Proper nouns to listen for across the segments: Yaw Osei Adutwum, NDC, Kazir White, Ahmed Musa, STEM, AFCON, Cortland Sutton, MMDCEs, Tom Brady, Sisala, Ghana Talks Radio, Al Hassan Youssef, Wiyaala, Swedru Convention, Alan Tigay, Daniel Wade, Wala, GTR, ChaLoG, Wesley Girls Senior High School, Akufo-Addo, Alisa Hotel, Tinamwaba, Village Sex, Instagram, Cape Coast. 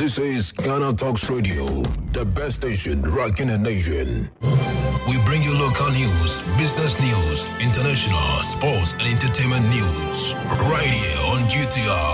This is Ghana Talks Radio, the best station rocking the nation. We bring you local news, business news, international, sports, and entertainment news. Right here on GTR.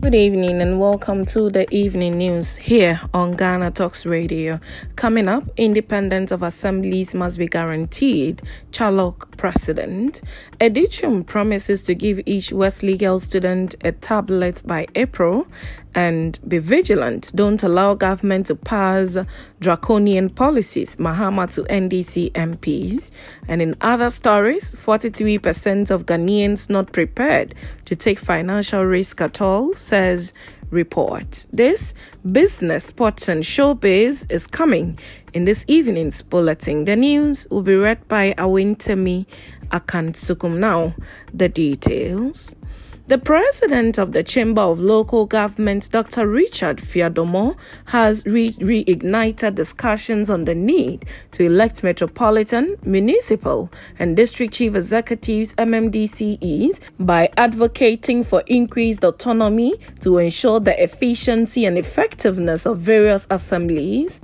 Good evening and welcome to the evening news here on Ghana Talks Radio. Coming up, independence of assemblies must be guaranteed, ChaLoG president. Educum promises to give each Wesley Girls student a tablet by April. And be vigilant, don't allow government to pass draconian policies, Mahama to NDC MPs. And in other stories, 43% of Ghanaians not prepared to take financial risk at all, says report. This business, sports and showbiz is coming in this evening's bulletin. The news will be read by Awintemi Akansukum. Now, the details. The president of the Chamber of Local Government, Dr. Richard Fiadomo, has reignited discussions on the need to elect metropolitan, municipal, and district chief executives, MMDCEs, by advocating for increased autonomy to ensure the efficiency and effectiveness of various assemblies.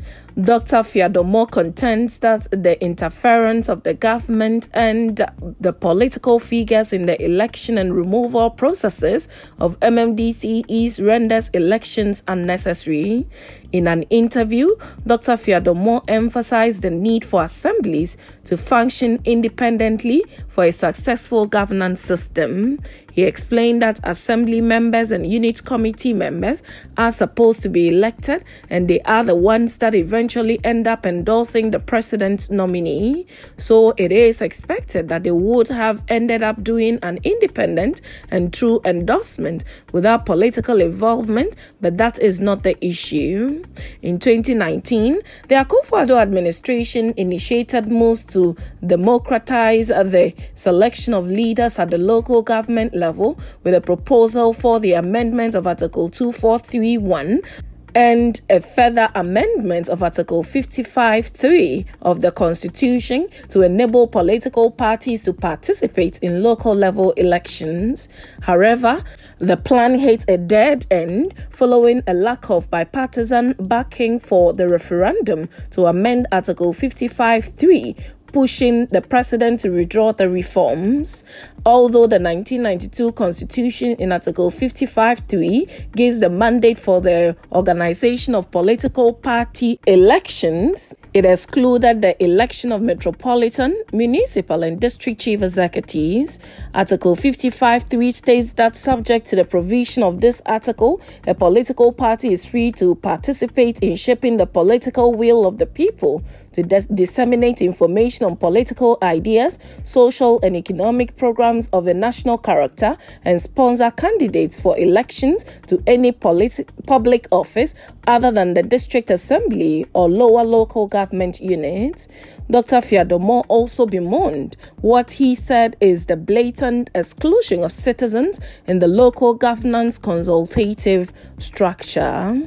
Dr. Fiadomo contends that the interference of the government and the political figures in the election and removal processes of MMDCEs renders elections unnecessary. In an interview, Dr. Fiadomo emphasized the need for assemblies to function independently for a successful governance system. He explained that assembly members and unit committee members are supposed to be elected, and they are the ones that eventually end up endorsing the president's nominee. So it is expected that they would have ended up doing an independent and true endorsement without political involvement, but that is not the issue. In 2019, the Akufo-Addo administration initiated moves to democratize the selection of leaders at the local government level with a proposal for the amendment of Article 2431 and a further amendment of Article 55(3) of the Constitution to enable political parties to participate in local level elections. However, the plan hit a dead end following a lack of bipartisan backing for the referendum to amend Article 55(3), pushing the president to withdraw the reforms. Although the 1992 Constitution in Article 55(3) gives the mandate for the organization of political party elections, it excluded the election of metropolitan, municipal and district chief executives. Article 55(3) states that subject to the provision of this article, a political party is free to participate in shaping the political will of the people, to disseminate information on political ideas, social and economic programs of a national character, and sponsor candidates for elections to any public office other than the district assembly or lower local government units. Dr. Fiadomo also bemoaned what he said is the blatant exclusion of citizens in the local governance consultative structure.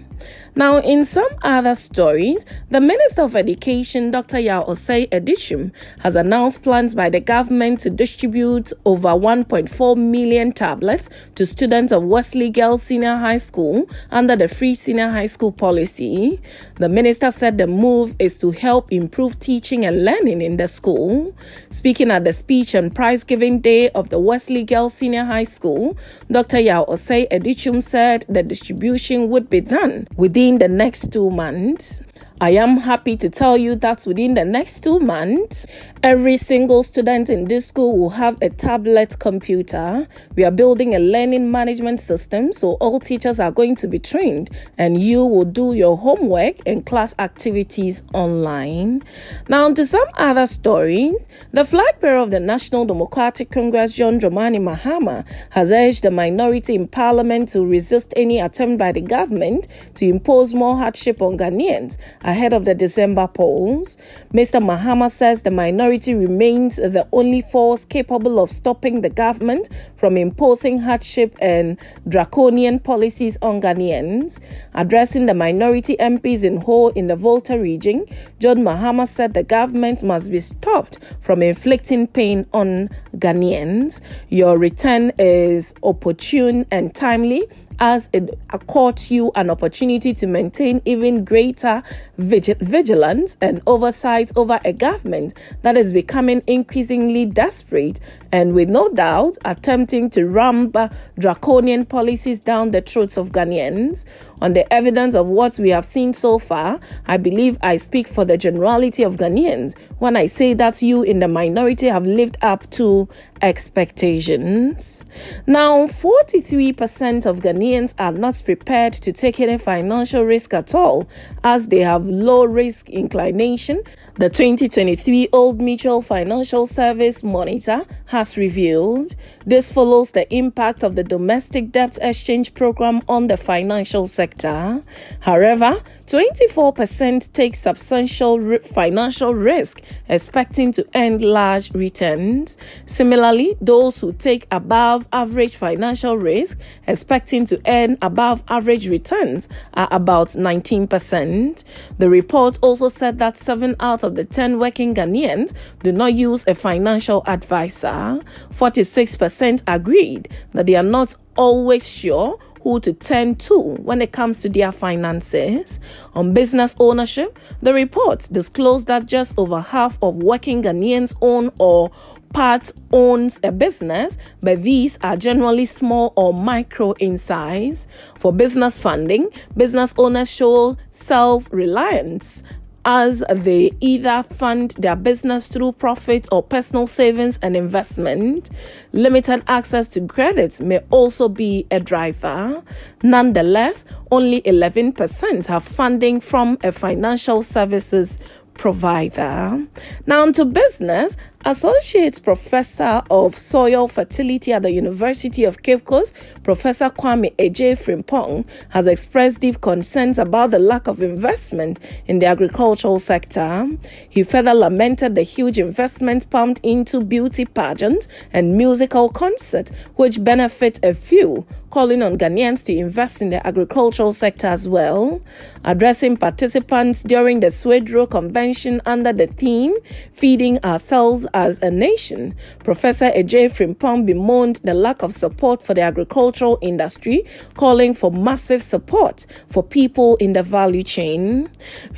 Now, in some other stories, the Minister of Education, Dr. Yaw Osei Adutwum, has announced plans by the government to distribute over 1.4 million tablets to students of Wesley Girls Senior High School under the Free Senior High School policy. The minister said the move is to help improve teaching and learning in the school. Speaking at the speech and prize-giving day of the Wesley Girls Senior High School, Dr. Yaw Osei Adutwum said the distribution would be done within the next 2 months. I am happy to tell you that within the next 2 months, every single student in this school will have a tablet computer. We are building a learning management system, so all teachers are going to be trained and you will do your homework and class activities online. Now to some other stories, the flag bearer of the National Democratic Congress, John Dramani Mahama, has urged the minority in parliament to resist any attempt by the government to impose more hardship on Ghanaians ahead of the December polls, Mr. Mahama says the minority remains the only force capable of stopping the government from imposing hardship and draconian policies on Ghanaians. Addressing the minority MPs in Ho in the Volta region, John Mahama said the government must be stopped from inflicting pain on Ghanaians. Your return is opportune and timely, as it accords you an opportunity to maintain even greater vigilance and oversight over a government that is becoming increasingly desperate and, with no doubt, attempting to ram draconian policies down the throats of Ghanaians. On the evidence of what we have seen so far, I believe I speak for the generality of Ghanaians when I say that you in the minority have lived up to expectations. Now, 43% of Ghanaians are not prepared to take any financial risk at all, as they have low risk inclination, the 2023 Old Mutual Financial Service Monitor has revealed. This follows the impact of the domestic debt exchange program on the financial sector. However, 24% take substantial financial risk, expecting to earn large returns. Similarly, those who take above average financial risk, expecting to earn above average returns, are about 19%. The report also said that 7 out of the 10 working Ghanaians do not use a financial advisor. 46% agreed that they are not always sure who to turn to when it comes to their finances. On business ownership, the report disclosed that just over half of working Ghanaians own or part owns a business, but these are generally small or micro in size. For business funding, business owners show self-reliance, as they either fund their business through profit or personal savings and investment. Limited access to credit may also be a driver. Nonetheless, only 11% have funding from a financial services provider. Now to business. Associate Professor of Soil Fertility at the University of Cape Coast, Professor Kwame Agyei Frimpong, has expressed deep concerns about the lack of investment in the agricultural sector. He further lamented the huge investment pumped into beauty pageants and musical concerts, which benefit a few, calling on Ghanaians to invest in the agricultural sector as well. Addressing participants during the Swedru Convention under the theme, Feeding Ourselves as a Nation, Professor Agyei Frimpong bemoaned the lack of support for the agricultural industry, calling for massive support for people in the value chain.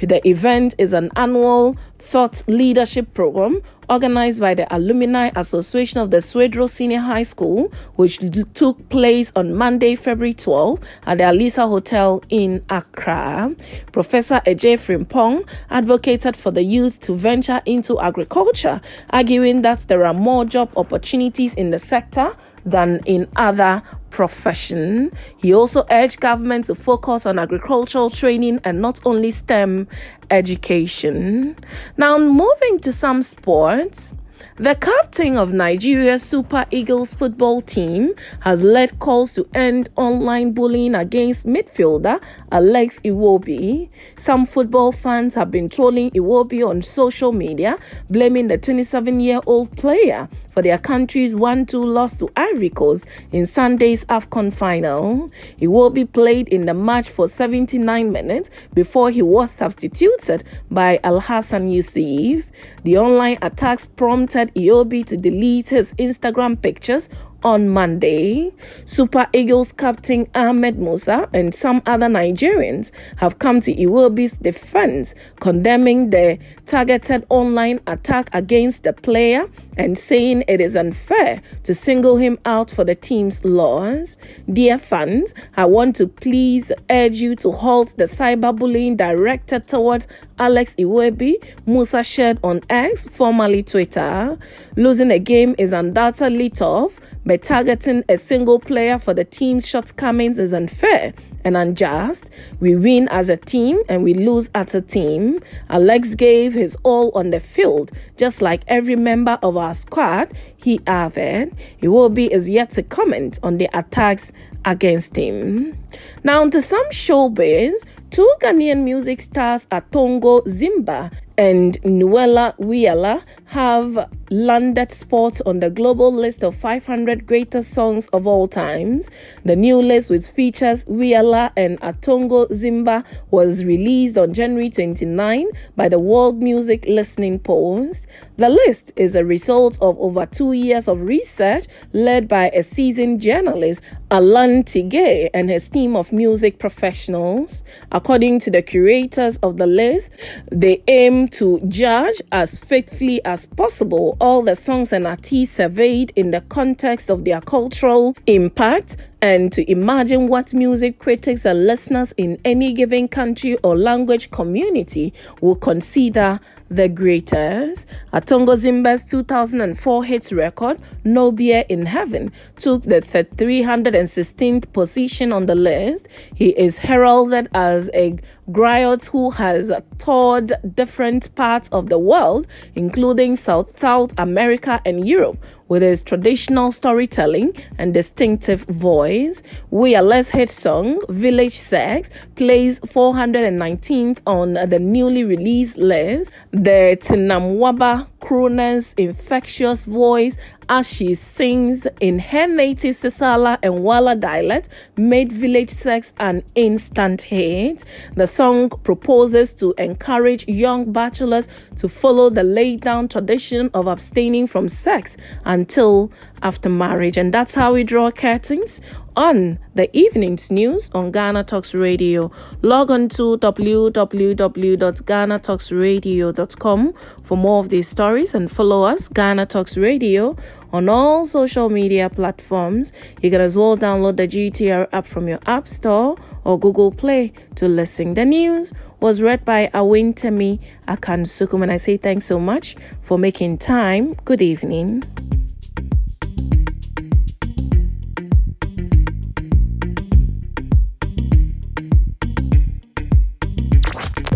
The event is an annual thought leadership program organized by the Alumni Association of the Suedro Senior High School, which took place on Monday, February 12, at the Alisa Hotel in Accra. Professor Agyei Frimpong advocated for the youth to venture into agriculture, arguing that there are more job opportunities in the sector than in other profession. He also urged government to focus on agricultural training and not only STEM education. Now moving to some sports. The captain of Nigeria's Super Eagles football team has led calls to end online bullying against midfielder Alex Iwobi. Some football fans have been trolling Iwobi on social media, blaming the 27-year-old player for their country's 1-2 loss to Ivory Coast in Sunday's AFCON final. Iwobi played in the match for 79 minutes before he was substituted by Al Hassan Youssef. The online attacks prompted Iwobi to delete his Instagram pictures on Monday. Super Eagles captain Ahmed Musa and some other Nigerians have come to Iwobi's defense, condemning the targeted online attack against the player and saying it is unfair to single him out for the team's loss. Dear fans, I want to please urge you to halt the cyberbullying directed towards Alex Iwobi, Musa shared on X, formerly Twitter. Losing a game is undoubtedly tough, but targeting a single player for the team's shortcomings is unfair and unjust. We win as a team and we lose as a team. Alex gave his all on the field, just like every member of our squad, he added. Iwobi is yet to comment on the attacks against him. Now on to some showbiz, two Ghanaian music stars Atongo Zimba and Wiyaala have landed spots on the global list of 500 greatest songs of all times. The new list, which features Wiyaala and Atongo Zimba, was released on January 29 by the World Music Listening Post. The list is a result of over 2 years of research led by a seasoned journalist, Alan Tigay, and his team of music professionals. According to the curators of the list, they aim to judge as faithfully as possible all the songs and artists surveyed in the context of their cultural impact, and to imagine what music critics and listeners in any given country or language community will consider the greatest. Atongo Zimba's 2004 hit record, No Beer in Heaven, took the 316th position on the list. He is heralded as a griot who has toured different parts of the world, including South America and Europe, with his traditional storytelling and distinctive voice. Wiyaala's hit song, Village Sex, plays 419th on the newly released list. The Tinamwaba crooner's infectious voice as she sings in her native Sisala and Wala dialect made Village Sex an instant hit. The song proposes to encourage young bachelors to follow the laid-down tradition of abstaining from sex until after marriage. And that's how we draw curtains on the evening's news on Ghana Talks Radio. Log on to www.ghanatalksradio.com for more of these stories, and follow us, Ghana Talks Radio, on all social media platforms. You can as well download the GTR app from your App Store or Google Play to listen. The news was read by Awintemi Akansukum, and I say thanks so much for making time. Good evening.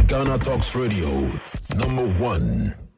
Ghana Talks Radio, number one.